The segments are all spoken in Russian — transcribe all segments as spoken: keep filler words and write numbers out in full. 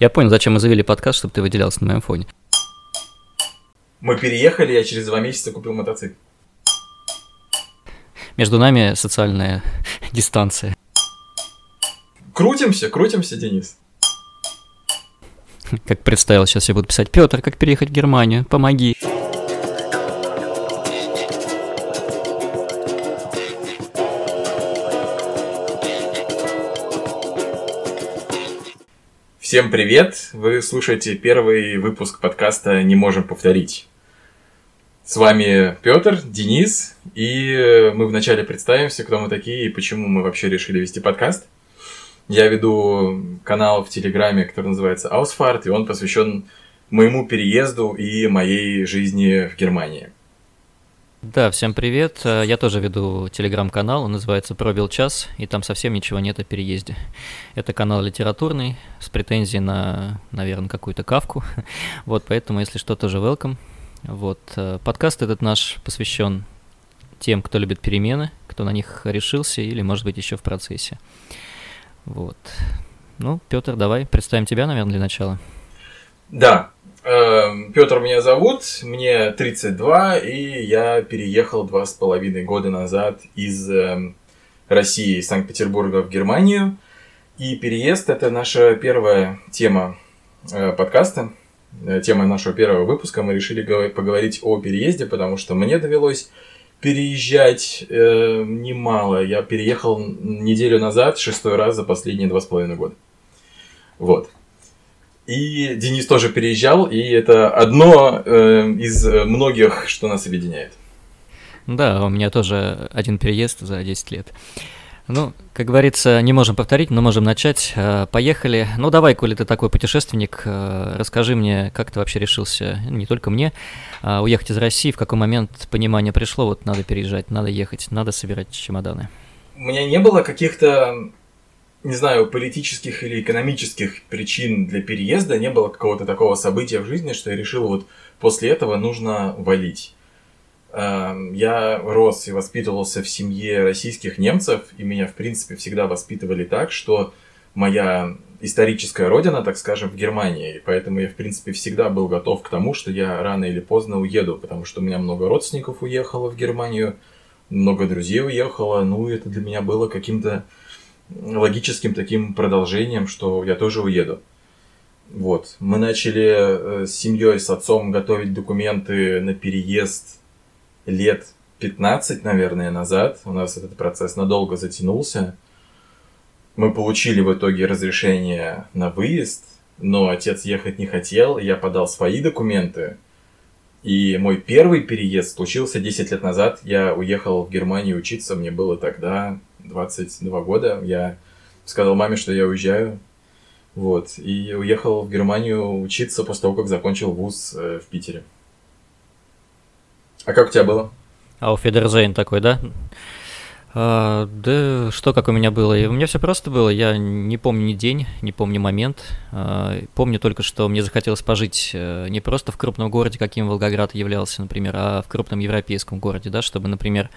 Я понял, зачем мы завели подкаст, чтобы ты выделялся на моем фоне. Мы переехали, я через два месяца купил мотоцикл. Между нами социальная дистанция. Крутимся, крутимся, Денис. Как представил, сейчас я буду писать: Петр, как переехать в Германию? Помоги. Всем привет! Вы слушаете первый выпуск подкаста «Не можем повторить». С вами Петр, Денис, и мы вначале представимся, кто мы такие и почему мы вообще решили вести подкаст. Я веду канал в Телеграме, который называется Ausfahrt, и он посвящен моему переезду и моей жизни в Германии. Да, всем привет. Я тоже веду телеграм-канал, он называется «Пробил час», и там совсем ничего нет о переезде. Это канал литературный, с претензией на, наверное, какую-то Кафку. Вот, поэтому, если что, тоже welcome. Вот, подкаст этот наш посвящен тем, кто любит перемены, кто на них решился или, может быть, еще в процессе. Вот. Ну, Петр, давай представим тебя, наверное, для начала. Да. Петр меня зовут, мне тридцать два, и я переехал два с половиной года назад из России, из Санкт-Петербурга в Германию. И переезд – это наша первая тема подкаста, тема нашего первого выпуска. Мы решили поговорить о переезде, потому что мне довелось переезжать немало. Я переехал неделю назад, шестой раз за последние два с половиной года. Вот. И Денис тоже переезжал, и это одно э, из многих, что нас объединяет. Да, у меня тоже один переезд за десять лет. Ну, как говорится, не можем повторить, но можем начать. Поехали. Ну, давай, коли ты такой путешественник, расскажи мне, как ты вообще решился, не только мне, уехать из России, в какой момент понимание пришло, вот надо переезжать, надо ехать, надо собирать чемоданы. У меня не было каких-то... не знаю, политических или экономических причин для переезда, не было какого-то такого события в жизни, что я решил, вот после этого нужно валить. Я рос и воспитывался в семье российских немцев, и меня, в принципе, всегда воспитывали так, что моя историческая родина, так скажем, в Германии, и поэтому я, в принципе, всегда был готов к тому, что я рано или поздно уеду, потому что у меня много родственников уехало в Германию, много друзей уехало, ну, это для меня было каким-то логическим таким продолжением, что я тоже уеду. Вот. Мы начали с семьей, с отцом готовить документы на переезд лет пятнадцать, наверное, назад. У нас этот процесс надолго затянулся. Мы получили в итоге разрешение на выезд, но отец ехать не хотел. Я подал свои документы. И мой первый переезд случился десять лет назад. Я уехал в Германию учиться, мне было тогда двадцать два года. Я сказал маме, что я уезжаю. Вот. И уехал в Германию учиться после того, как закончил вуз в Питере. А как у тебя было? Auf Wiedersehen такой, да? А, да что, как у меня было? У меня все просто было. Я не помню ни день, не помню момент. А, помню только, что мне захотелось пожить не просто в крупном городе, каким Волгоград являлся, например, а в крупном европейском городе, да, чтобы, например,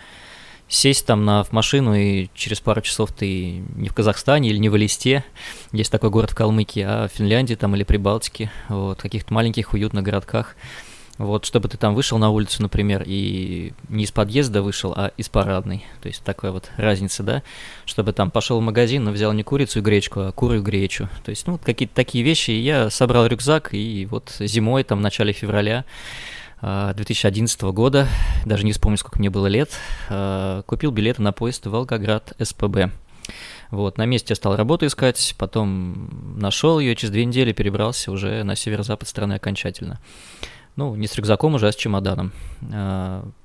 сесть там на, в машину, и через пару часов ты не в Казахстане или не в Элисте, есть такой город в Калмыкии, а в Финляндии там или Прибалтике, вот, в каких-то маленьких уютных городках. Вот, чтобы ты там вышел на улицу, например, и не из подъезда вышел, а из парадной. То есть такая вот разница, да? Чтобы там пошел в магазин, но взял не курицу и гречку, а куры и гречу. То есть, ну, вот какие-то такие вещи. И я собрал рюкзак, и вот зимой, там, в начале февраля две тысячи одиннадцатого года, даже не вспомню, сколько мне было лет, купил билеты на поезд в Волгоград эс пэ бэ. Вот, на месте я стал работу искать, потом нашел ее, через две недели перебрался уже на северо-запад страны окончательно. Ну, не с рюкзаком уже, а с чемоданом.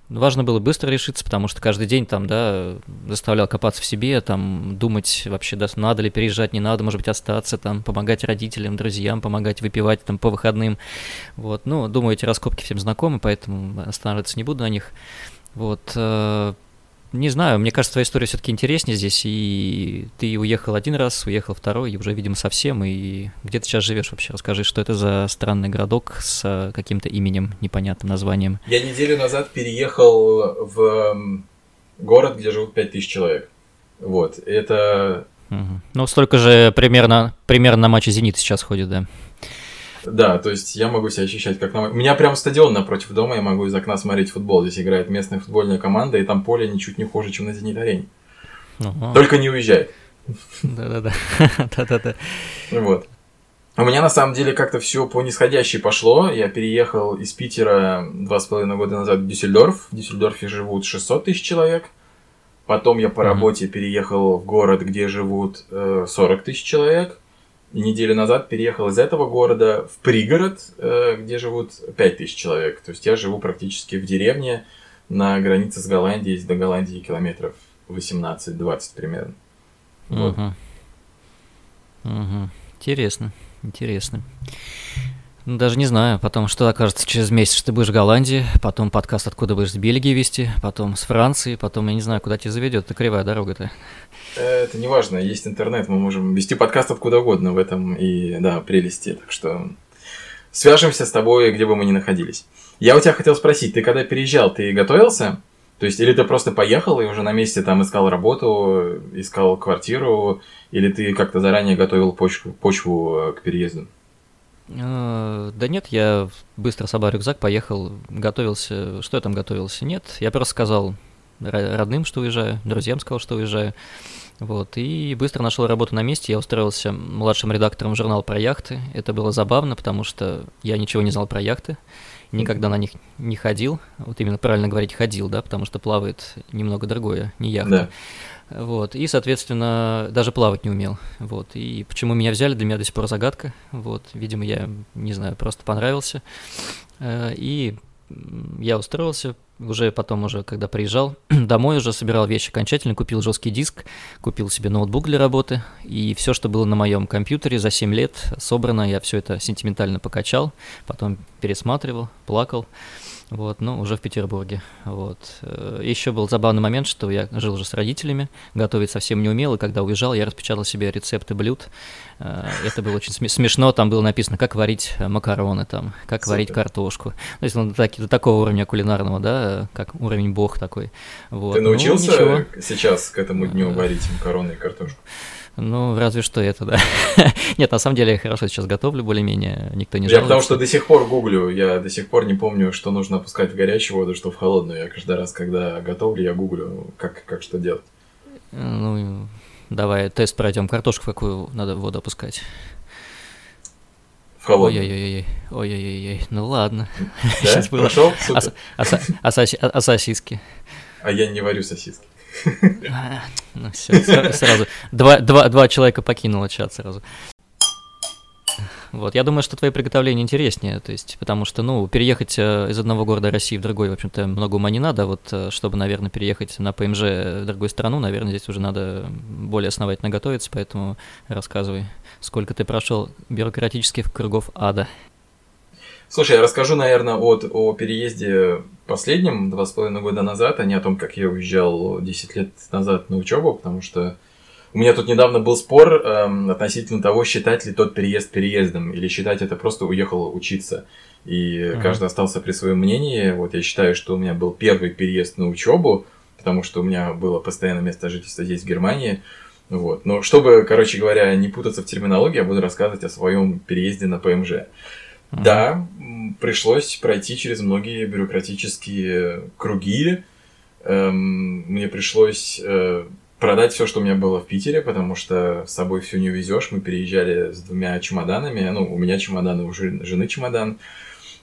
Важно было быстро решиться, потому что каждый день там, да, заставлял копаться в себе, там, думать вообще, да, надо ли переезжать, не надо, может быть, остаться, там, помогать родителям, друзьям, помогать выпивать там по выходным. Вот, ну, думаю, эти раскопки всем знакомы, поэтому останавливаться не буду на них. Вот, не знаю, мне кажется, твоя история все-таки интереснее здесь, и ты уехал один раз, уехал второй, и уже, видимо, совсем, и где ты сейчас живешь вообще? Расскажи, что это за странный городок с каким-то именем, непонятным названием. Я неделю назад переехал в город, где живут пять тысяч человек. Вот, это Угу. Ну, столько же примерно, примерно на матче «Зенит» сейчас ходит, да? Да, то есть я могу себя ощущать как на... У меня прям стадион напротив дома, я могу из окна смотреть футбол. Здесь играет местная футбольная команда, и там поле ничуть не хуже, чем на «Зенит-Арене». Ага. Только не уезжай. Да-да-да. Да-да-да. Вот. У меня на самом деле как-то все по нисходящей пошло. Я переехал из Питера два с половиной года назад в Дюссельдорф. В Дюссельдорфе живут шестьсот тысяч человек. Потом я по mm-hmm. работе переехал в город, где живут э, сорок тысяч человек. И неделю назад переехал из этого города в пригород, э, где живут пять тысяч человек. То есть я живу практически в деревне на границе с Голландией. До Голландии километров восемнадцать-двадцать примерно. Вот. Uh-huh. Uh-huh. Интересно. Интересно. Даже не знаю, потом что окажется через месяц, ты будешь в Голландии, потом подкаст откуда будешь с Бельгии вести, потом с Франции, потом я не знаю, куда тебя заведет, это кривая дорога-то. Это не важно, есть интернет, мы можем вести подкаст откуда угодно, в этом и, да, прелести, так что свяжемся с тобой, где бы мы ни находились. Я у тебя хотел спросить, ты когда переезжал, ты готовился? То есть, или ты просто поехал и уже на месте там искал работу, искал квартиру, или ты как-то заранее готовил почву, почву к переезду? Да нет, я быстро собрал рюкзак, поехал, готовился. Что я там готовился? Нет, я просто сказал родным, что уезжаю, друзьям сказал, что уезжаю. Вот, и быстро нашел работу на месте. Я устроился младшим редактором журнала про яхты. Это было забавно, потому что я ничего не знал про яхты, никогда на них не ходил. Вот именно правильно говорить «ходил», да, потому что плавает немного другое, не яхта. Да. Вот, и, соответственно, даже плавать не умел. Вот, и почему меня взяли, для меня до сих пор загадка. Вот, видимо, я, не знаю, просто понравился. И я устроился, уже потом, уже когда приезжал домой, уже собирал вещи окончательно, купил жесткий диск, купил себе ноутбук для работы, и все, что было на моем компьютере за семь лет собрано, я все это сентиментально покачал, потом пересматривал, плакал, вот, но уже в Петербурге. Вот. Еще был забавный момент, что я жил уже с родителями, готовить совсем не умел, и когда уезжал, я распечатал себе рецепты блюд. Это было очень смешно, там было написано, как варить макароны, там, как Супер. Варить картошку. То есть он до, до такого уровня кулинарного, да, как уровень бог такой. Вот. Ты научился ну, сейчас к этому дню варить макароны и картошку? Ну, разве что это, да. Нет, на самом деле я хорошо сейчас готовлю, более-менее, никто не жалуется. Я потому что до сих пор гуглю, я до сих пор не помню, что нужно опускать в горячую воду, что в холодную. Я каждый раз, когда готовлю, я гуглю, как, как что делать. Ну, давай тест пройдем. Картошку в какую надо воду опускать? Ой-ой-ой, ой-ой-ой, ну ладно. Да? Прошел? Супер. А, а, а, а, а сосиски? А я не варю сосиски. А, ну все, сразу. Два, два, два человека покинуло чат сразу. Вот, я думаю, что твои приготовления интереснее, то есть, потому что, ну, переехать из одного города России в другой, в общем-то, много ума не надо, вот, чтобы, наверное, переехать на ПМЖ в другую страну, наверное, здесь уже надо более основательно готовиться, поэтому рассказывай, сколько ты прошел бюрократических кругов ада. Слушай, я расскажу, наверное, от, о переезде последнем, два с половиной года назад, а не о том, как я уезжал десять лет назад на учебу, потому что у меня тут недавно был спор э, относительно того, считать ли тот переезд переездом, или считать это просто уехал учиться. И mm-hmm. каждый остался при своем мнении. Вот я считаю, что у меня был первый переезд на учебу, потому что у меня было постоянное место жительства здесь, в Германии. Вот. Но чтобы, короче говоря, не путаться в терминологии, я буду рассказывать о своем переезде на ПМЖ. Mm-hmm. Да, пришлось пройти через многие бюрократические круги. Эм, мне пришлось э, продать все, что у меня было в Питере, потому что с собой все не увезешь. Мы переезжали с двумя чемоданами. Ну, у меня чемодан, у жены чемодан.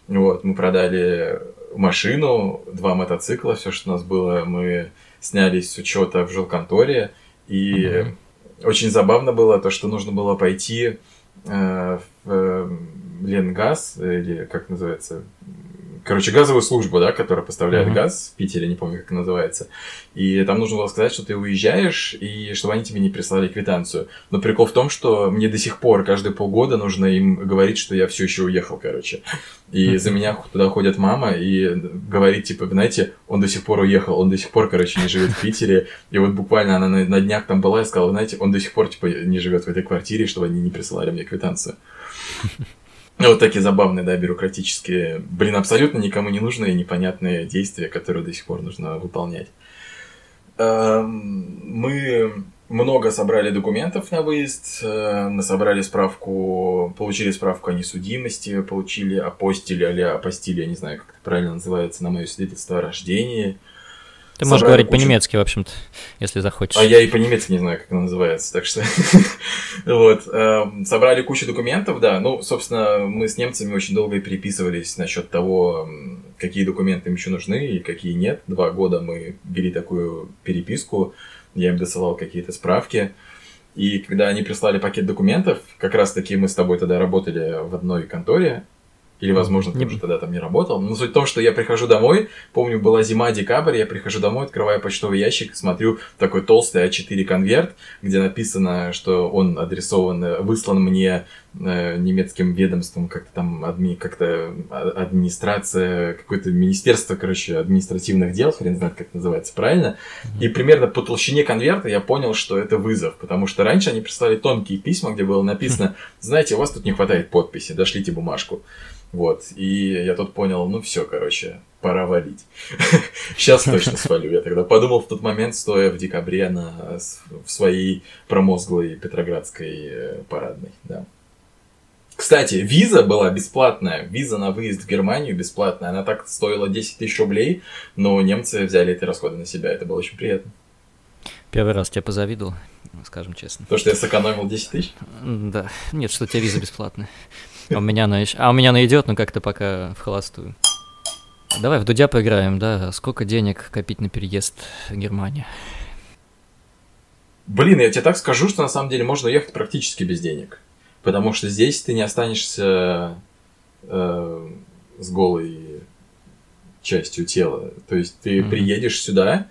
Вот, мы продали машину, два мотоцикла, все, что у нас было. Мы снялись с учета в жилконторе. И mm-hmm. очень забавно было то, что нужно было пойти э, в... Ленгаз, или как называется, короче, газовую службу, да, которая поставляет mm-hmm. газ в Питере, не помню, как называется, и там нужно было сказать, что ты уезжаешь, и чтобы они тебе не прислали квитанцию. Но прикол в том, что мне до сих пор каждые полгода нужно им говорить, что я все еще уехал, короче. И mm-hmm. за меня туда ходит мама и говорит, типа, знаете, он до сих пор уехал, он до сих пор, короче, не живет в Питере. И вот буквально она на, на днях там была и сказала, знаете, он до сих пор, типа, не живет в этой квартире, чтобы они не присылали мне квитанцию. Вот такие забавные, да, бюрократические, блин, абсолютно никому не нужные непонятные действия, которые до сих пор нужно выполнять. Мы много собрали документов на выезд, мы собрали справку, получили справку о несудимости, получили апостиль, или апостиль, я не знаю, как это правильно называется, на мое свидетельство о рождении. Ты можешь говорить кучу... по-немецки, в общем-то, если захочешь. А я и по-немецки не знаю, как она называется, так что... вот. Собрали кучу документов, да. Ну, собственно, мы с немцами очень долго переписывались насчет того, какие документы им еще нужны и какие нет. Два года мы вели такую переписку, я им досылал какие-то справки. И когда они прислали пакет документов, как раз-таки мы с тобой тогда работали в одной конторе, или, возможно, ты уже тогда там не работал. Но суть в том, что я прихожу домой, помню, была зима, декабрь, я прихожу домой, открываю почтовый ящик, смотрю, такой толстый а четыре конверт, где написано, что он адресован, выслан мне э, немецким ведомством, как-то там адми, как-то администрация, какое-то министерство, короче, административных дел, хрен знает, как это называется, правильно? И примерно по толщине конверта я понял, что это вызов, потому что раньше они прислали тонкие письма, где было написано, знаете, у вас тут не хватает подписи, дошлите бумажку. Вот, и я тут понял, ну все, короче, пора валить. Сейчас точно свалю. Я тогда подумал в тот момент, стоя в декабре на, в своей промозглой петроградской парадной, да. Кстати, виза была бесплатная, виза на выезд в Германию бесплатная. Она так стоила десять тысяч рублей, но немцы взяли эти расходы на себя, это было очень приятно. Первый раз тебя позавидовал, скажем честно. То, что я сэкономил десять тысяч? Да, нет, что у тебя виза бесплатная. А у меня она, а у меня она идет, но как-то пока в холостую. Давай в Дудя поиграем, да? Сколько денег копить на переезд в Германию? Блин, я тебе так скажу, что на самом деле можно уехать практически без денег. Потому что здесь ты не останешься э, с голой частью тела. То есть ты mm-hmm. приедешь сюда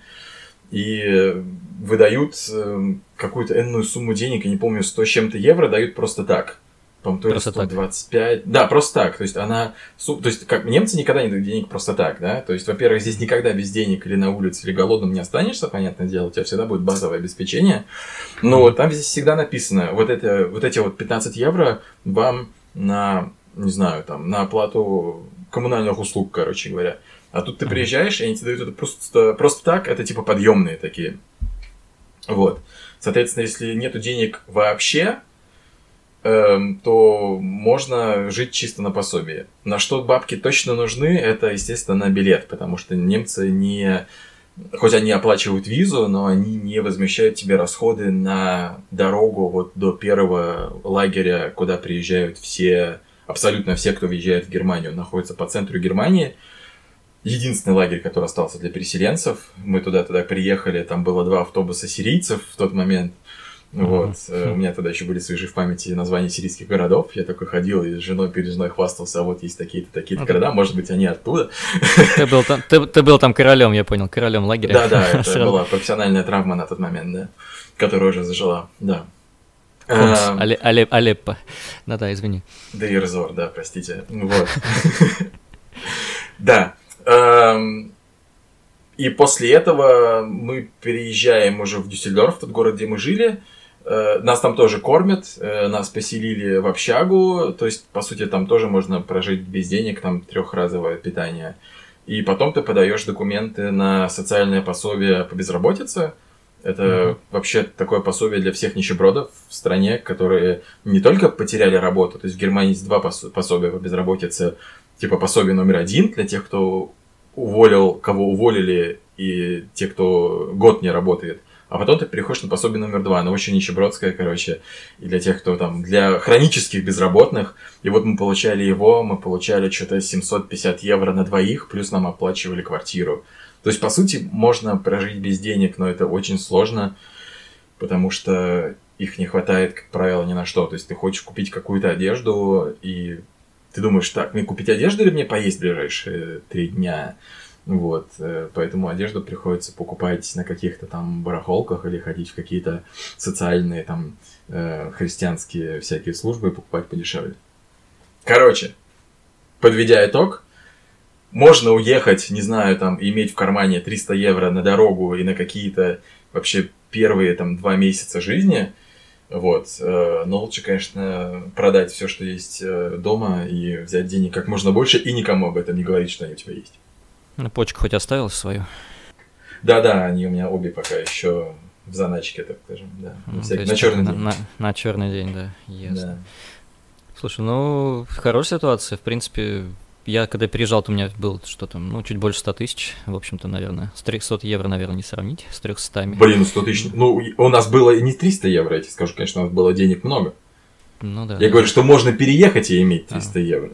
и выдают э, какую-то энную сумму денег, я не помню, сто с чем-то евро дают просто так. По-моему, то ли сто двадцать пять. Да, просто так. То есть она. То есть, как немцы никогда не дают денег просто так, да. То есть, во-первых, здесь никогда без денег или на улице, или голодным не останешься, понятное дело, у тебя всегда будет базовое обеспечение. Но там здесь всегда написано: вот, это, вот эти вот пятнадцать евро вам на, не знаю, там, на оплату коммунальных услуг, короче говоря. А тут ты приезжаешь, и они тебе дают это просто, просто так, это типа подъемные такие. Вот. Соответственно, если нету денег вообще, то можно жить чисто на пособие. На что бабки точно нужны, это, естественно, на билет, потому что немцы не... Хоть они оплачивают визу, но они не возмещают тебе расходы на дорогу вот до первого лагеря, куда приезжают все, абсолютно все, кто въезжает в Германию, находятся по центру Германии. Единственный лагерь, который остался для переселенцев. Мы туда тогда приехали, там было два автобуса сирийцев в тот момент. Вот. Mm-hmm. У меня тогда еще были свежие в памяти названия сирийских городов. Я такой ходил и с женой перед женой хвастался, а вот есть такие-то, такие-то mm-hmm. города, может быть, они оттуда. Ты был там, ты, ты был там королем, я понял, королем лагеря. Да, да, это была профессиональная травма на тот момент, да, которая уже зажила, да. Хомс, а, Але, Але, Алеппо. Да, да, извини. Да и Резор, да, простите. Вот. Да. И после этого мы переезжаем уже в Дюссельдорф, тот город, где мы жили. Нас там тоже кормят, нас поселили в общагу, то есть, по сути, там тоже можно прожить без денег, там трехразовое питание. И потом ты подаешь документы на социальное пособие по безработице. Это mm-hmm. вообще такое пособие для всех нищебродов в стране, которые не только потеряли работу, то есть в Германии есть два пособия по безработице, типа пособие номер один для тех, кто уволил, кого уволили, и те, кто год не работает. А потом ты переходишь на пособие номер два, оно очень нищебродское, короче, и для тех, кто там, для хронических безработных. И вот мы получали его, мы получали что-то семьсот пятьдесят евро на двоих, плюс нам оплачивали квартиру. То есть, по сути, можно прожить без денег, но это очень сложно, потому что их не хватает, как правило, ни на что. То есть, ты хочешь купить какую-то одежду, и ты думаешь, так, мне купить одежду или мне поесть в ближайшие три дня? Вот, поэтому одежду приходится покупать на каких-то там барахолках или ходить в какие-то социальные там христианские всякие службы и покупать подешевле. Короче, подведя итог, можно уехать, не знаю, там, иметь в кармане триста евро на дорогу и на какие-то вообще первые там два месяца жизни, вот, но лучше, конечно, продать все, что есть дома и взять денег как можно больше и никому об этом не говорить, что они у тебя есть. Ну, почку хоть оставил свою? Да-да, они у меня обе пока еще в заначке, так скажем, да. Ну, всякие, на черный на, день. На, на черный день, да, ясно. Да. Слушай, ну, хорошая ситуация, в принципе. Я, когда переезжал, то у меня было что-то, ну, чуть больше ста тысяч, в общем-то, наверное. С трёхсот евро, наверное, не сравнить с трёхстами. Блин, сто тысяч, ну, у нас было не триста евро, я тебе скажу, конечно, у нас было денег много. Ну, да. Я да. говорю, что можно переехать и иметь триста а. евро.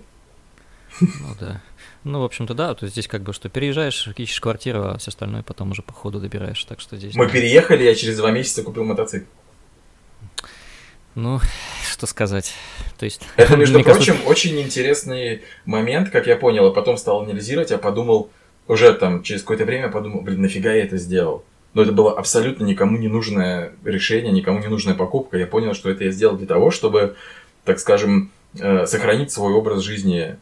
Ну, да. Ну, в общем-то, да, то есть здесь как бы, что переезжаешь, ищешь квартиру, а все остальное потом уже по ходу добираешь, так что здесь... Мы да. переехали, я через два месяца купил мотоцикл. Ну, что сказать, то есть... Это, между прочим, кажется... очень интересный момент, как я понял, а потом стал анализировать, а подумал, уже там через какое-то время подумал, блин, нафига я это сделал? Но это было абсолютно никому не нужное решение, никому не нужная покупка. Я понял, что это я сделал для того, чтобы, так скажем, сохранить свой образ жизни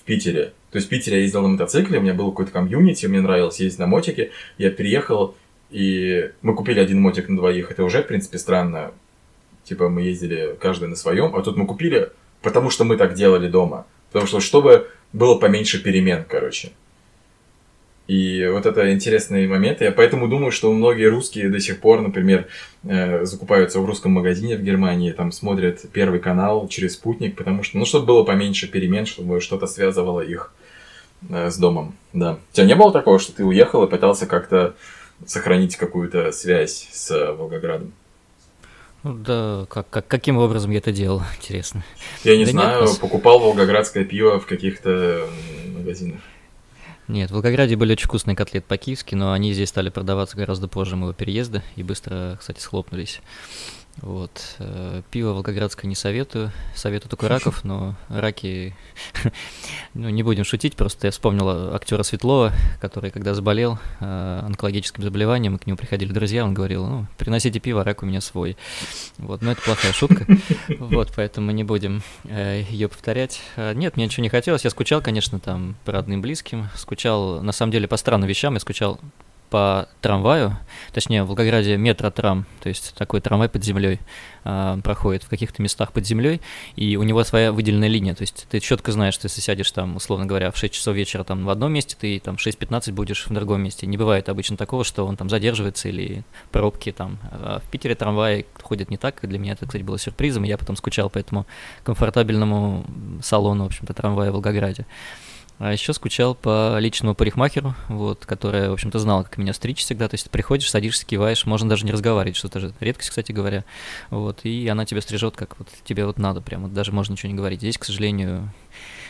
в Питере. То есть в Питере я ездил на мотоцикле, у меня было какое-то комьюнити, мне нравилось ездить на мотике, я переехал, и мы купили один мотик на двоих, это уже, в принципе, странно. Типа мы ездили каждый на своем, а тут мы купили, потому что мы так делали дома. Потому что чтобы было поменьше перемен, короче. И вот это интересные моменты. Я поэтому думаю, что многие русские до сих пор, например, э, закупаются в русском магазине в Германии, там смотрят Первый канал через спутник, потому что, ну, чтобы было поменьше перемен, чтобы что-то связывало их э, с домом. Да. У тебя не было такого, что ты уехал и пытался как-то сохранить какую-то связь с э, Волгоградом? Ну да, как, как, каким образом я это делал, интересно. Я не да знаю, нет, покупал волгоградское пиво в каких-то магазинах. Нет, в Волгограде были очень вкусные котлеты по-киевски, но они здесь стали продаваться гораздо позже моего переезда и быстро, кстати, схлопнулись. Вот. Пиво волгоградское не советую, советую только раков, но раки... Ну, не будем шутить, просто я вспомнил актера Светлова, который, когда заболел э, онкологическим заболеванием, и к нему приходили друзья, он говорил, ну, приносите пиво, рак у меня свой. Вот, но это плохая шутка, вот, поэтому не будем э, ее повторять. Э, нет, мне ничего не хотелось, я скучал, конечно, там, по родным, близким, скучал, на самом деле, по странным вещам, я скучал... по трамваю, точнее, в Волгограде метротрам, то есть такой трамвай под землей э, проходит в каких-то местах под землей, и у него своя выделенная линия, то есть ты четко знаешь, что если сядешь там, условно говоря, в шесть часов вечера там в одном месте, ты там в шесть пятнадцать будешь в другом месте. Не бывает обычно такого, что он там задерживается или пробки там. А в Питере трамваи ходят не так, и для меня это, кстати, было сюрпризом, и я потом скучал по этому комфортабельному салону, в общем-то, трамвая в Волгограде. А еще скучал по личному парикмахеру, вот, которая, в общем-то, знала, как меня стричь всегда. То есть ты приходишь, садишься, киваешь, можно даже не разговаривать, что это же редкость, кстати говоря. Вот, и она тебя стрижет, как вот тебе вот надо прямо, даже можно ничего не говорить. Здесь, к сожалению,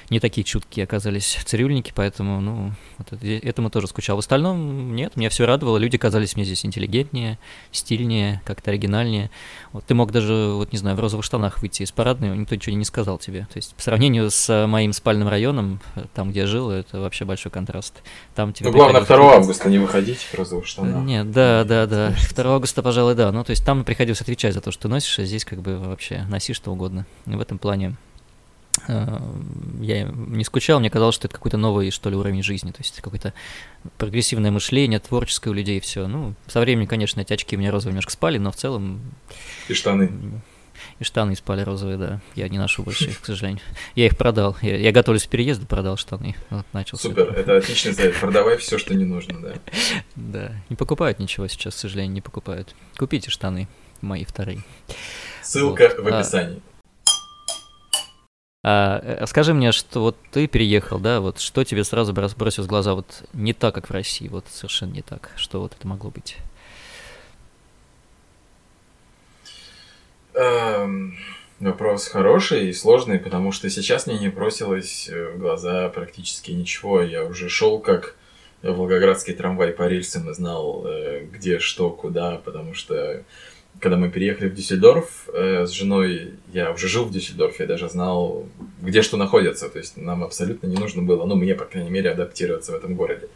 не такие чуткие оказались цирюльники, поэтому, ну, вот это, этому тоже скучал. В остальном нет, меня все радовало, люди казались мне здесь интеллигентнее, стильнее, как-то оригинальнее. Вот ты мог даже, вот не знаю, в розовых штанах выйти из парадной, никто ничего не сказал тебе. То есть по сравнению с моим спальным районом, там, где я жил, это вообще большой контраст. Там тебе ну, главное, второго августа не выходить в розовых штанах. Нет, да, да, да, второго августа, пожалуй, да. Ну, то есть там приходилось отвечать за то, что ты носишь, а здесь как бы вообще носи что угодно. И в этом плане я не скучал, мне казалось, что это какой-то новый, что ли, уровень жизни, то есть какое-то прогрессивное мышление, творческое у людей, все. Ну, со временем, конечно, эти очки у меня розовые немножко спали, но в целом... И штаны. И штаны спали розовые, да. Я не ношу больше их, к сожалению. Я их продал. Я, я готовлюсь к переезду, продал штаны. Вот, начал. Супер, это отличный совет. Продавай все, что не нужно, да. Да. Не покупают ничего сейчас, к сожалению, не покупают. Купите штаны, мои вторые. Ссылка вот в описании. А, скажи мне, что вот ты переехал, да, вот что тебе сразу бросилось в глаза, вот не так, как в России, вот совершенно не так, что вот это могло быть? Эм, вопрос хороший и сложный, потому что сейчас мне не бросилось в глаза практически ничего, я уже шел как волгоградский трамвай по рельсам и знал, где, что, куда, потому что... Когда мы переехали в Дюссельдорф э, с женой, я уже жил в Дюссельдорфе, я даже знал, где что находится. То есть нам абсолютно не нужно было, ну, мне, по крайней мере, адаптироваться в этом городе.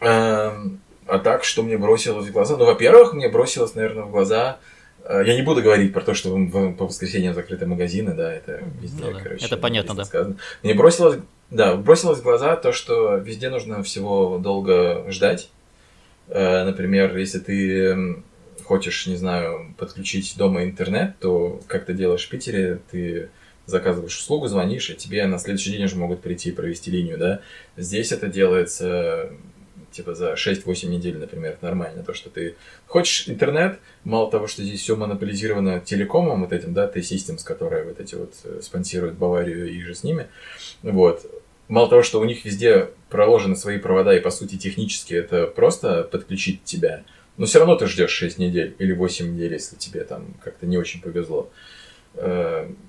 Э, а так, что мне бросилось в глаза? Ну, во-первых, мне бросилось, наверное, в глаза... Э, я не буду говорить про то, что в, по воскресеньям закрыты магазины, да, это везде, ну, да. короче. Это понятно, да. Сказано. Мне бросилось, да, бросилось в глаза то, что везде нужно всего долго ждать. Э, например, если ты... хочешь, не знаю, подключить дома интернет, то, как ты делаешь в Питере, ты заказываешь услугу, звонишь, и тебе на следующий день уже могут прийти и провести линию, да. Здесь это делается типа за шесть-восемь недель, например, это нормально. То, что ты хочешь интернет, мало того, что здесь все монополизировано телекомом, вот этим, да, T-Systems, которые вот эти вот спонсируют Баварию и же с ними, вот. Мало того, что у них везде проложены свои провода, и, по сути, технически это просто подключить тебя, но все равно ты ждешь шесть недель или восемь недель, если тебе там как-то не очень повезло.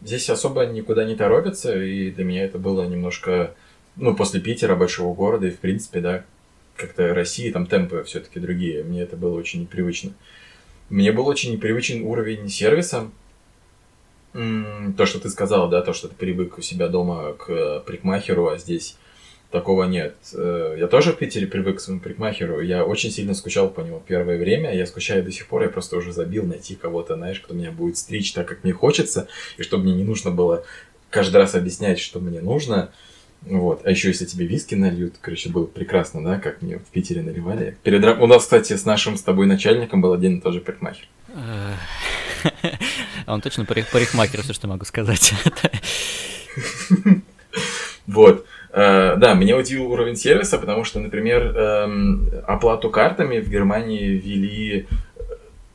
Здесь особо никуда не торопятся, и для меня это было немножко, ну, после Питера, большого города, и, в принципе, да, как-то России, там темпы все-таки другие, мне это было очень непривычно. Мне был очень непривычен уровень сервиса. То, что ты сказал, да, то, что ты привык у себя дома к парикмахеру, а здесь такого нет. Я тоже в Питере привык к своему парикмахеру, я очень сильно скучал по нему первое время, я скучаю до сих пор, я просто уже забил найти кого-то, знаешь, кто меня будет стричь так, как мне хочется, и чтобы мне не нужно было каждый раз объяснять, что мне нужно. Вот. А еще если тебе виски нальют, короче, было прекрасно, да, как мне в Питере наливали. Перед... У нас, кстати, с нашим с тобой начальником был один и тот же парикмахер. А он точно парикмахер, все, что могу сказать. Вот. Да, меня удивил уровень сервиса, потому что, например, оплату картами в Германии ввели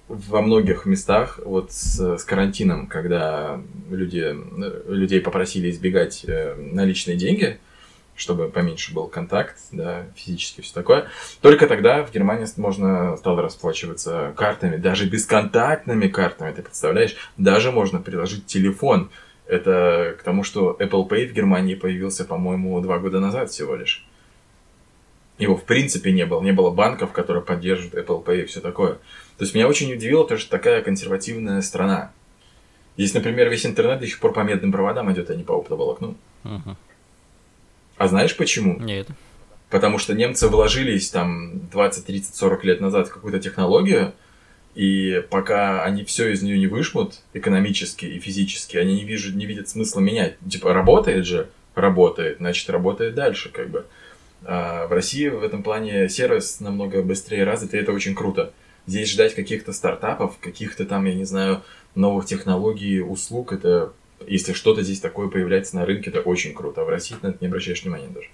во многих местах вот с, с карантином, когда люди, людей попросили избегать наличные деньги, чтобы поменьше был контакт, да, физически все такое. Только тогда в Германии можно стало расплачиваться картами, даже бесконтактными картами, ты представляешь? Даже можно приложить телефон. Это к тому, что Apple Pay в Германии появился, по-моему, два года назад всего лишь. Его в принципе не было. Не было банков, которые поддерживают Apple Pay и все такое. То есть меня очень удивило то, что такая консервативная страна. Здесь, например, весь интернет до сих пор по медным проводам идет, а не по оптоволокну. Uh-huh. А знаешь почему? Нет. Потому что немцы вложились там двадцать, тридцать, сорок лет назад в какую-то технологию, и пока они все из нее не вышмут, экономически и физически, они не, вижу, не видят смысла менять. Типа, работает же, работает, значит, работает дальше, как бы. А в России в этом плане сервис намного быстрее развит, и это очень круто. Здесь ждать каких-то стартапов, каких-то там, я не знаю, новых технологий, услуг, это... Если что-то здесь такое появляется на рынке, это очень круто. А в России на это не обращаешь внимания даже.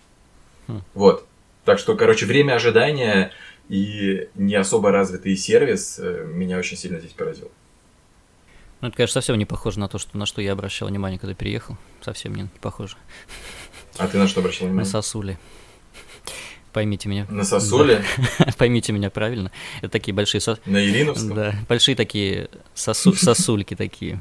Хм. Вот. Так что, короче, время ожидания и не особо развитый сервис меня очень сильно здесь поразил. Ну, это, конечно, совсем не похоже на то, что, на что я обращал внимание, когда переехал. Совсем не, не похоже. А ты на что обращал внимание? На сосули. Поймите меня. На сосули? Да. Поймите меня правильно. Это такие большие сосульки. На Ириновском? Да, большие такие сосу... сосульки такие.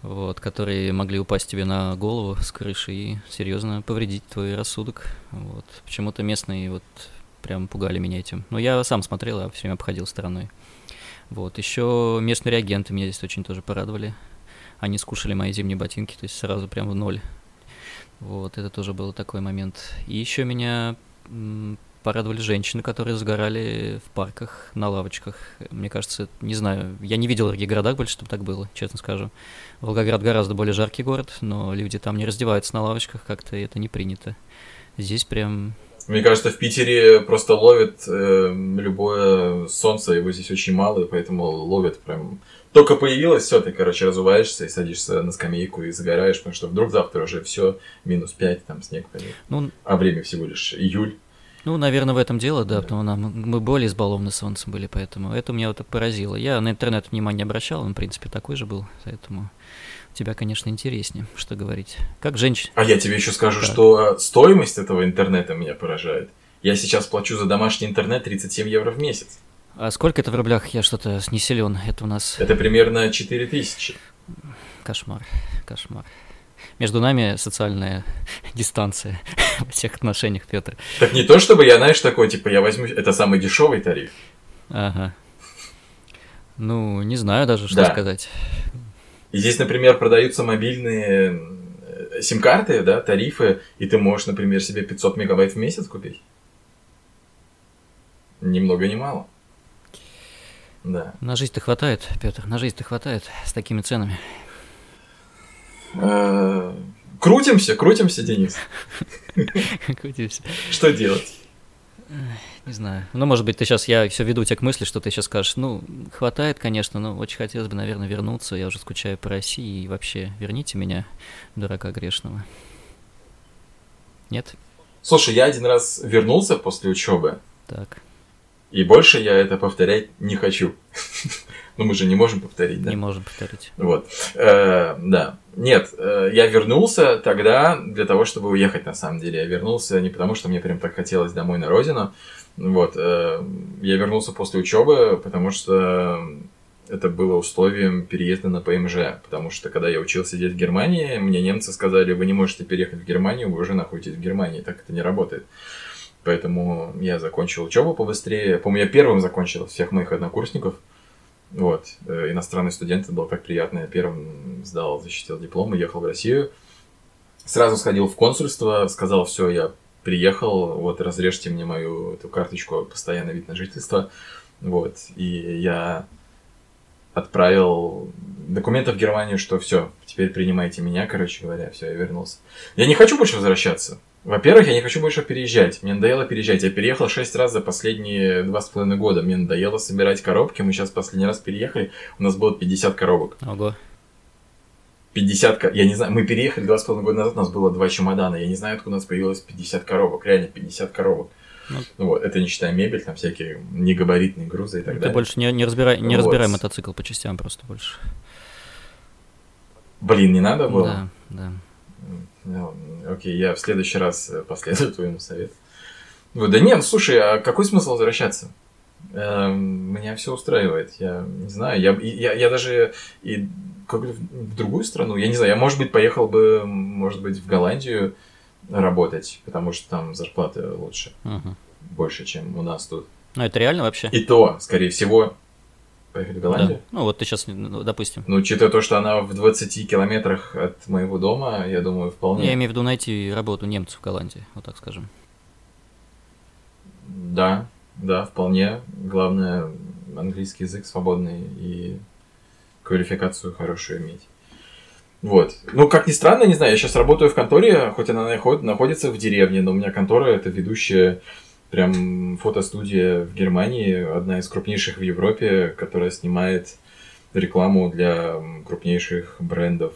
Вот, которые могли упасть тебе на голову с крыши и серьезно повредить твой рассудок. Вот. Почему-то местные вот прям пугали меня этим. Но я сам смотрел, а все время обходил стороной. Вот. Еще местные реагенты меня здесь очень тоже порадовали. Они скушали мои зимние ботинки, то есть сразу прям в ноль. Вот, это тоже был такой момент. И еще меня порадовали женщины, которые загорали в парках, на лавочках. Мне кажется, не знаю, я не видел в других городах больше, чтобы так было, честно скажу. Волгоград гораздо более жаркий город, но люди там не раздеваются на лавочках, как-то это не принято. Здесь прям... Мне кажется, в Питере просто ловят э, любое солнце, его здесь очень мало, и поэтому ловят прям... Только появилось, все, ты, короче, разуваешься и садишься на скамейку и загораешь, потому что вдруг завтра уже все минус пять, там снег пойдет. Ну... А время всего лишь июль. Ну, наверное, в этом дело, да, потому что мы более избалованы солнцем были, поэтому это меня вот поразило. Я на интернет внимания не обращал, он, в принципе, такой же был, поэтому у тебя, конечно, интереснее, что говорить. Как женщина. А я тебе еще скажу, так. Что стоимость этого интернета меня поражает. Я сейчас плачу за домашний интернет тридцать семь евро в месяц. А сколько это в рублях? Я что-то не силен, это у нас... Это примерно четыре тысячи. Кошмар, кошмар. Между нами социальная дистанция во всех отношениях, Петр. Так не то, чтобы я, знаешь, такой, типа, я возьму... Это самый дешевый тариф. Ага. Ну, не знаю даже, что да. сказать. И здесь, например, продаются мобильные сим-карты, да, тарифы, и ты можешь, например, себе пятьсот мегабайт в месяц купить. Ни много, ни мало. Да. На жизнь-то хватает, Петр, на жизнь-то хватает с такими ценами. Крутимся, крутимся, Денис. Крутимся. Что делать? Не знаю. Ну, может быть, ты сейчас, я все веду тебя к мысли, что ты сейчас скажешь, ну, хватает, конечно, но очень хотелось бы, наверное, вернуться. Я уже скучаю по России и вообще верните меня, дурака грешного. Нет? Слушай, я один раз вернулся после учебы. Так. И больше я это повторять не хочу. Ну, мы же не можем повторить, да? Не можем повторить. Вот. Э, да. Нет, э, я вернулся тогда для того, чтобы уехать, на самом деле. Я вернулся не потому, что мне прям так хотелось домой на родину. Вот. Э, я вернулся после учебы, потому что это было условием переезда на ПМЖ. Потому что, когда я учился сидеть в Германии, мне немцы сказали: вы не можете переехать в Германию, вы уже находитесь в Германии. Так это не работает. Поэтому я закончил учебу побыстрее. По-моему, я первым закончил всех моих однокурсников. Вот. Иностранный студент, это было так приятно. Я первым сдал, защитил диплом и ехал в Россию. Сразу сходил в консульство, сказал: все, я приехал, вот, разрежьте мне мою эту карточку, постоянный вид на жительство. Вот. И я отправил документы в Германию, что все, теперь принимайте меня, короче говоря, все, я вернулся. Я не хочу больше возвращаться. Во-первых, я не хочу больше переезжать. Мне надоело переезжать. Я переехал шесть раз за последние два с половиной года. Мне надоело собирать коробки. Мы сейчас последний раз переехали. У нас было пятьдесят коробок. Ого. пятьдесят коробок. Я не знаю, мы переехали два с половиной года назад, у нас было два чемодана. Я не знаю, откуда у нас появилось пятьдесят коробок. Реально, пятьдесят коробок. Ну, вот. Это не считая мебель, там всякие негабаритные грузы и так ты далее. Ты больше не, не, разбирай, не вот. разбирай мотоцикл по частям просто больше. Блин, не надо было? Да, да. Ну, окей, я в следующий раз последую твоему совету. Вот, да не, ну, слушай, а какой смысл возвращаться? Эм, меня все устраивает, я не знаю, я, я, я даже и как-то в другую страну, я не знаю, я, может быть, поехал бы, может быть, в Голландию работать, потому что там зарплаты лучше, угу. больше, чем у нас тут. Ну, это реально вообще? И то, скорее всего... Поехали в Голландию? Да. Ну, вот ты сейчас, допустим. Ну, учитывая то, что она в двадцати километрах от моего дома, я думаю, вполне... Я имею в виду найти работу немцев в Голландии, вот так скажем. Да, да, вполне. Главное, английский язык свободный и квалификацию хорошую иметь. Вот. Ну, как ни странно, не знаю, я сейчас работаю в конторе, хоть она находится в деревне, но у меня контора – это ведущая... Прям фотостудия в Германии, одна из крупнейших в Европе, которая снимает рекламу для крупнейших брендов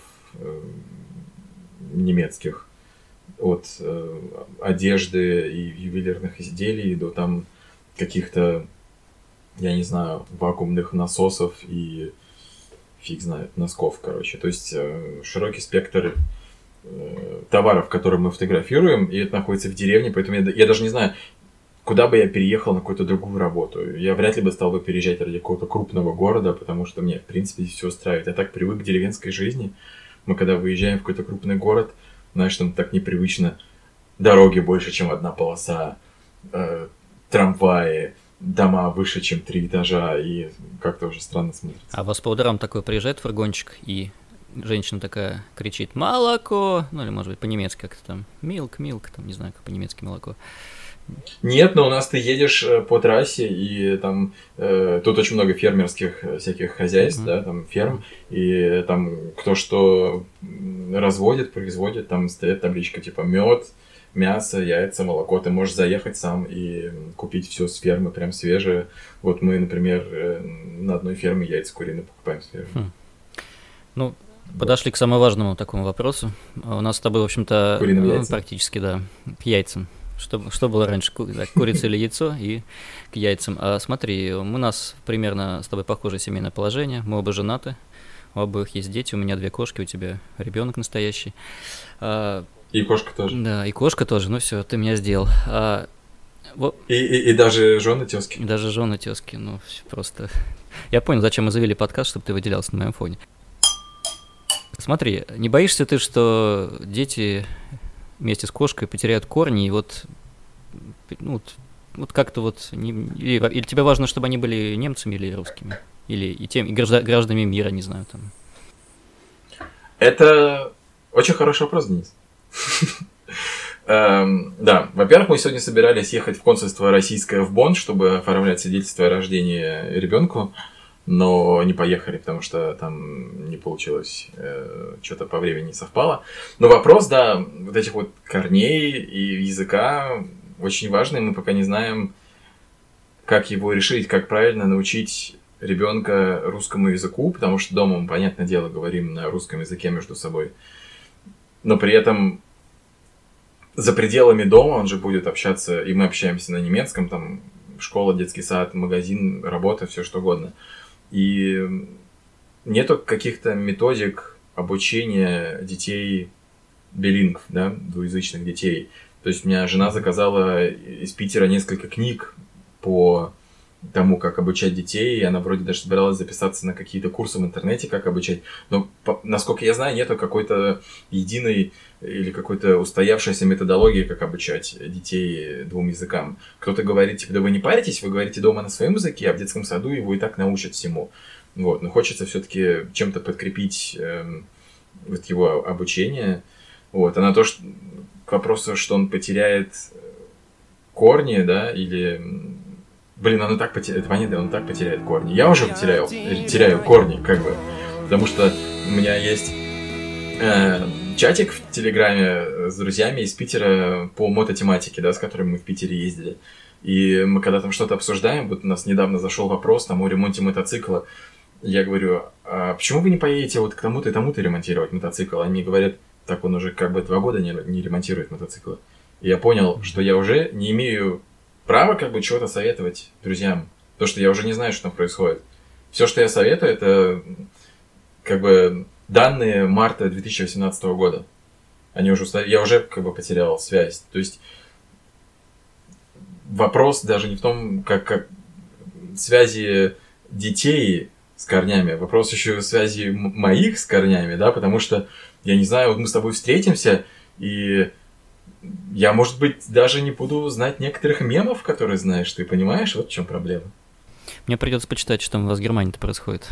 немецких. От одежды и ювелирных изделий до там каких-то, я не знаю, вакуумных насосов и фиг знает, носков, короче. То есть широкий спектр товаров, которые мы фотографируем, и это находится в деревне, поэтому я, я даже не знаю... Куда бы я переехал на какую-то другую работу? Я вряд ли бы стал бы переезжать ради какого-то крупного города, потому что мне, в принципе, все устраивает. Я так привык к деревенской жизни. Мы когда выезжаем в какой-то крупный город, знаешь, там так непривычно. Дороги больше, чем одна полоса, э, трамваи, дома выше, чем три этажа, и как-то уже странно смотрится. А вас по ударам такой приезжает фургончик, и женщина такая кричит «молоко», ну или, может быть, по-немецки как-то там «милк, милк», там, не знаю, как по-немецки «молоко». Нет, но у нас ты едешь по трассе, и там э, тут очень много фермерских всяких хозяйств, mm-hmm. да, там ферм, и там кто что разводит, производит, там стоит табличка типа мед, мясо, яйца, молоко. Ты можешь заехать сам и купить все с фермы, прям свежее. Вот мы, например, на одной ферме яйца куриные покупаем свежие. Mm. Ну, вот. Подошли к самому важному такому вопросу. У нас с тобой, в общем-то, ну, практически, да, к яйцам. Что, что было раньше, ку, да, курица или яйцо, и к яйцам. А смотри, у нас примерно с тобой похожее семейное положение, мы оба женаты, у обоих есть дети, у меня две кошки, у тебя ребенок настоящий. А, и кошка тоже. Да, и кошка тоже, ну все, ты меня сделал. А, вот. и, и, и даже жены тёзки. И даже жены тёзки, ну просто... Я понял, зачем мы завели подкаст, чтобы ты выделялся на моем фоне. Смотри, не боишься ты, что дети... вместе с кошкой потеряют корни, и вот, ну, вот, вот как-то вот... Не, или, или тебе важно, чтобы они были немцами или русскими? Или и тем и гражданами мира, не знаю, там? Это очень хороший вопрос, Денис. Да, во-первых, мы сегодня собирались ехать в консульство российское в Бонн, чтобы оформлять свидетельство о рождении ребенку, но не поехали, потому что там не получилось, э, что-то по времени не совпало. Но вопрос, да, вот этих вот корней и языка очень важный. Мы пока не знаем, как его решить, как правильно научить ребенка русскому языку, потому что дома мы, понятное дело, говорим на русском языке между собой. Но при этом за пределами дома он же будет общаться, и мы общаемся на немецком, там школа, детский сад, магазин, работа, все что угодно. И нету каких-то методик обучения детей билингв, да, двуязычных детей. То есть у меня жена заказала из Питера несколько книг по тому, как обучать детей, и она вроде даже собиралась записаться на какие-то курсы в интернете, как обучать, но, по, насколько я знаю, нету какой-то единой или какой-то устоявшейся методологии, как обучать детей двум языкам. Кто-то говорит, типа, да вы не паритесь, вы говорите дома на своем языке, а в детском саду его и так научат всему. Вот, но хочется все-таки чем-то подкрепить э, вот его обучение. Вот, а на то, что, к вопросу, что он потеряет корни, да, или... Блин, он и так потеряет, понятно, он и так потеряет корни. Я уже потерял, теряю корни, как бы, потому что у меня есть э, чатик в Телеграме с друзьями из Питера по мототематике, да, с которой мы в Питере ездили. И мы когда там что-то обсуждаем, вот у нас недавно зашел вопрос там о ремонте мотоцикла. Я говорю, а почему вы не поедете вот к тому-то и тому-то ремонтировать мотоцикл? Они говорят, так он уже как бы два года не, не ремонтирует мотоциклы. И я понял, что я уже не имею право как бы чего-то советовать друзьям, то, что я уже не знаю, что там происходит. Все, что я советую, это как бы данные марта две тысячи восемнадцатого года. Они уже устав... Я уже как бы потерял связь. То есть вопрос даже не в том, как, как связи детей с корнями, вопрос еще связи моих с корнями, да, потому что, я не знаю, вот мы с тобой встретимся, и я, может быть, даже не буду знать некоторых мемов, которые знаешь, ты понимаешь, вот в чем проблема. Мне придется почитать, что там у вас в Германии-то происходит.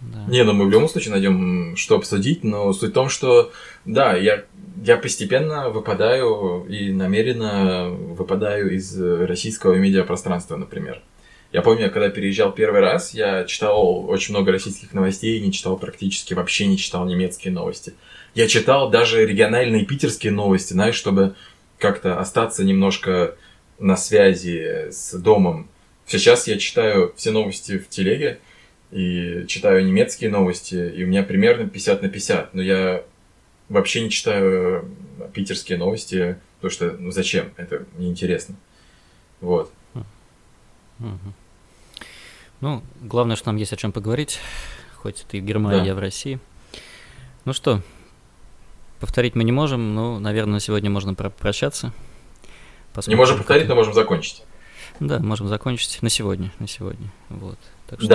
Да. Не, ну мы в любом случае найдем, что обсудить, но суть в том, что да, я, я постепенно выпадаю и намеренно выпадаю из российского медиапространства, например. Я помню, когда переезжал первый раз, я читал очень много российских новостей, не читал практически, вообще не читал немецкие новости. Я читал даже региональные питерские новости, знаешь, чтобы как-то остаться немножко на связи с домом. Сейчас я читаю все новости в телеге и читаю немецкие новости, и у меня примерно пятьдесят на пятьдесят, но я вообще не читаю питерские новости, потому что, ну зачем, это неинтересно. Вот. Угу. Ну, главное, что нам есть о чем поговорить, хоть это и в Германии, да. Я в России. Ну что, повторить мы не можем, но, наверное, сегодня можно прощаться. Посмотрим, не можем повторить, но можем закончить. Да, можем закончить на сегодня, на сегодня. Вот. Так что...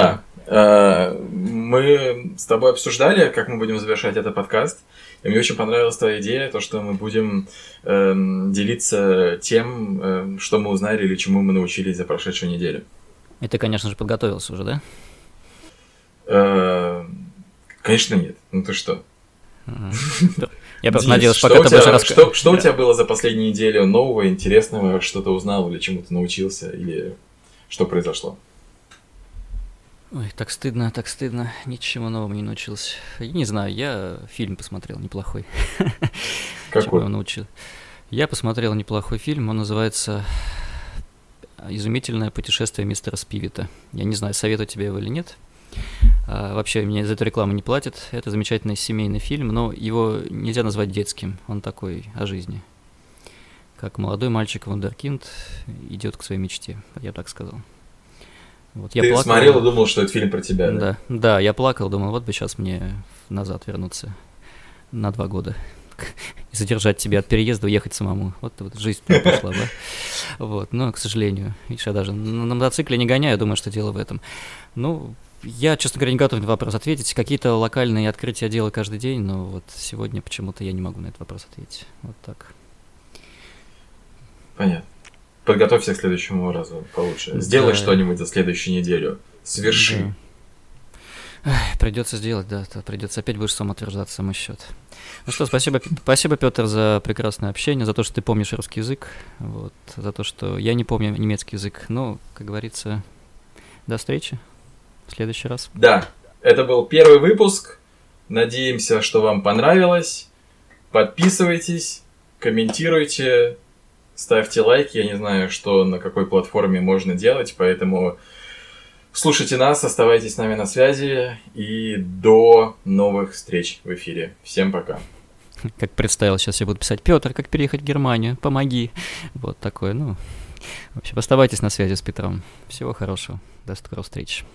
Да, мы с тобой обсуждали, как мы будем завершать этот подкаст, и мне очень понравилась твоя идея, то, что мы будем делиться тем, что мы узнали или чему мы научились за прошедшую неделю. И ты, конечно же, подготовился уже, да? Конечно, нет. Ну ты что? Я просто надеялся, пока ты будешь рассказывать. Что у тебя было за последнюю неделю нового, интересного, что ты узнал или чему-то научился, или что произошло? Ой, так стыдно, так стыдно, ничего нового не научился. Я не знаю, я фильм посмотрел неплохой. Какой? Чего научил? Я посмотрел неплохой фильм, он называется «Изумительное путешествие мистера Спивита». Я не знаю, советую тебе его или нет. А, вообще, мне за эту рекламу не платят. Это замечательный семейный фильм, но его нельзя назвать детским. Он такой о жизни. Как молодой мальчик вундеркинд идет к своей мечте, я так сказал. Вот, я Ты плакал, смотрел и думал, что это фильм про тебя, да? Да, да, я плакал, думал, вот бы сейчас мне назад вернуться на два года. И задержать тебя от переезда, уехать самому. Вот, вот жизнь пошла, да? Вот, но, к сожалению, видишь, я даже на мотоцикле не гоняю, думаю, что дело в этом. Ну, я, честно говоря, не готов на вопрос ответить. Какие-то локальные открытия делаю каждый день, но вот сегодня почему-то я не могу на этот вопрос ответить. Вот так. Понятно. Подготовься к следующему разу получше. Сделай да. что-нибудь за следующую неделю. Сверши. Да. Эх, придется сделать, да. Придется опять будешь самоутверждаться, самый счет. Ну что, спасибо, спасибо, Петр, за прекрасное общение, за то, что ты помнишь русский язык, вот, за то, что я не помню немецкий язык. Ну, как говорится, до встречи. В следующий раз. Да, это был первый выпуск. Надеемся, что вам понравилось. Подписывайтесь, комментируйте, ставьте лайки. Я не знаю, что на какой платформе можно делать, поэтому слушайте нас, оставайтесь с нами на связи. И до новых встреч в эфире. Всем пока. Как представил, сейчас я буду писать: Петр, как переехать в Германию? Помоги. Вот такое, ну, В общем, оставайтесь на связи с Петром. Всего хорошего. До скорых встреч.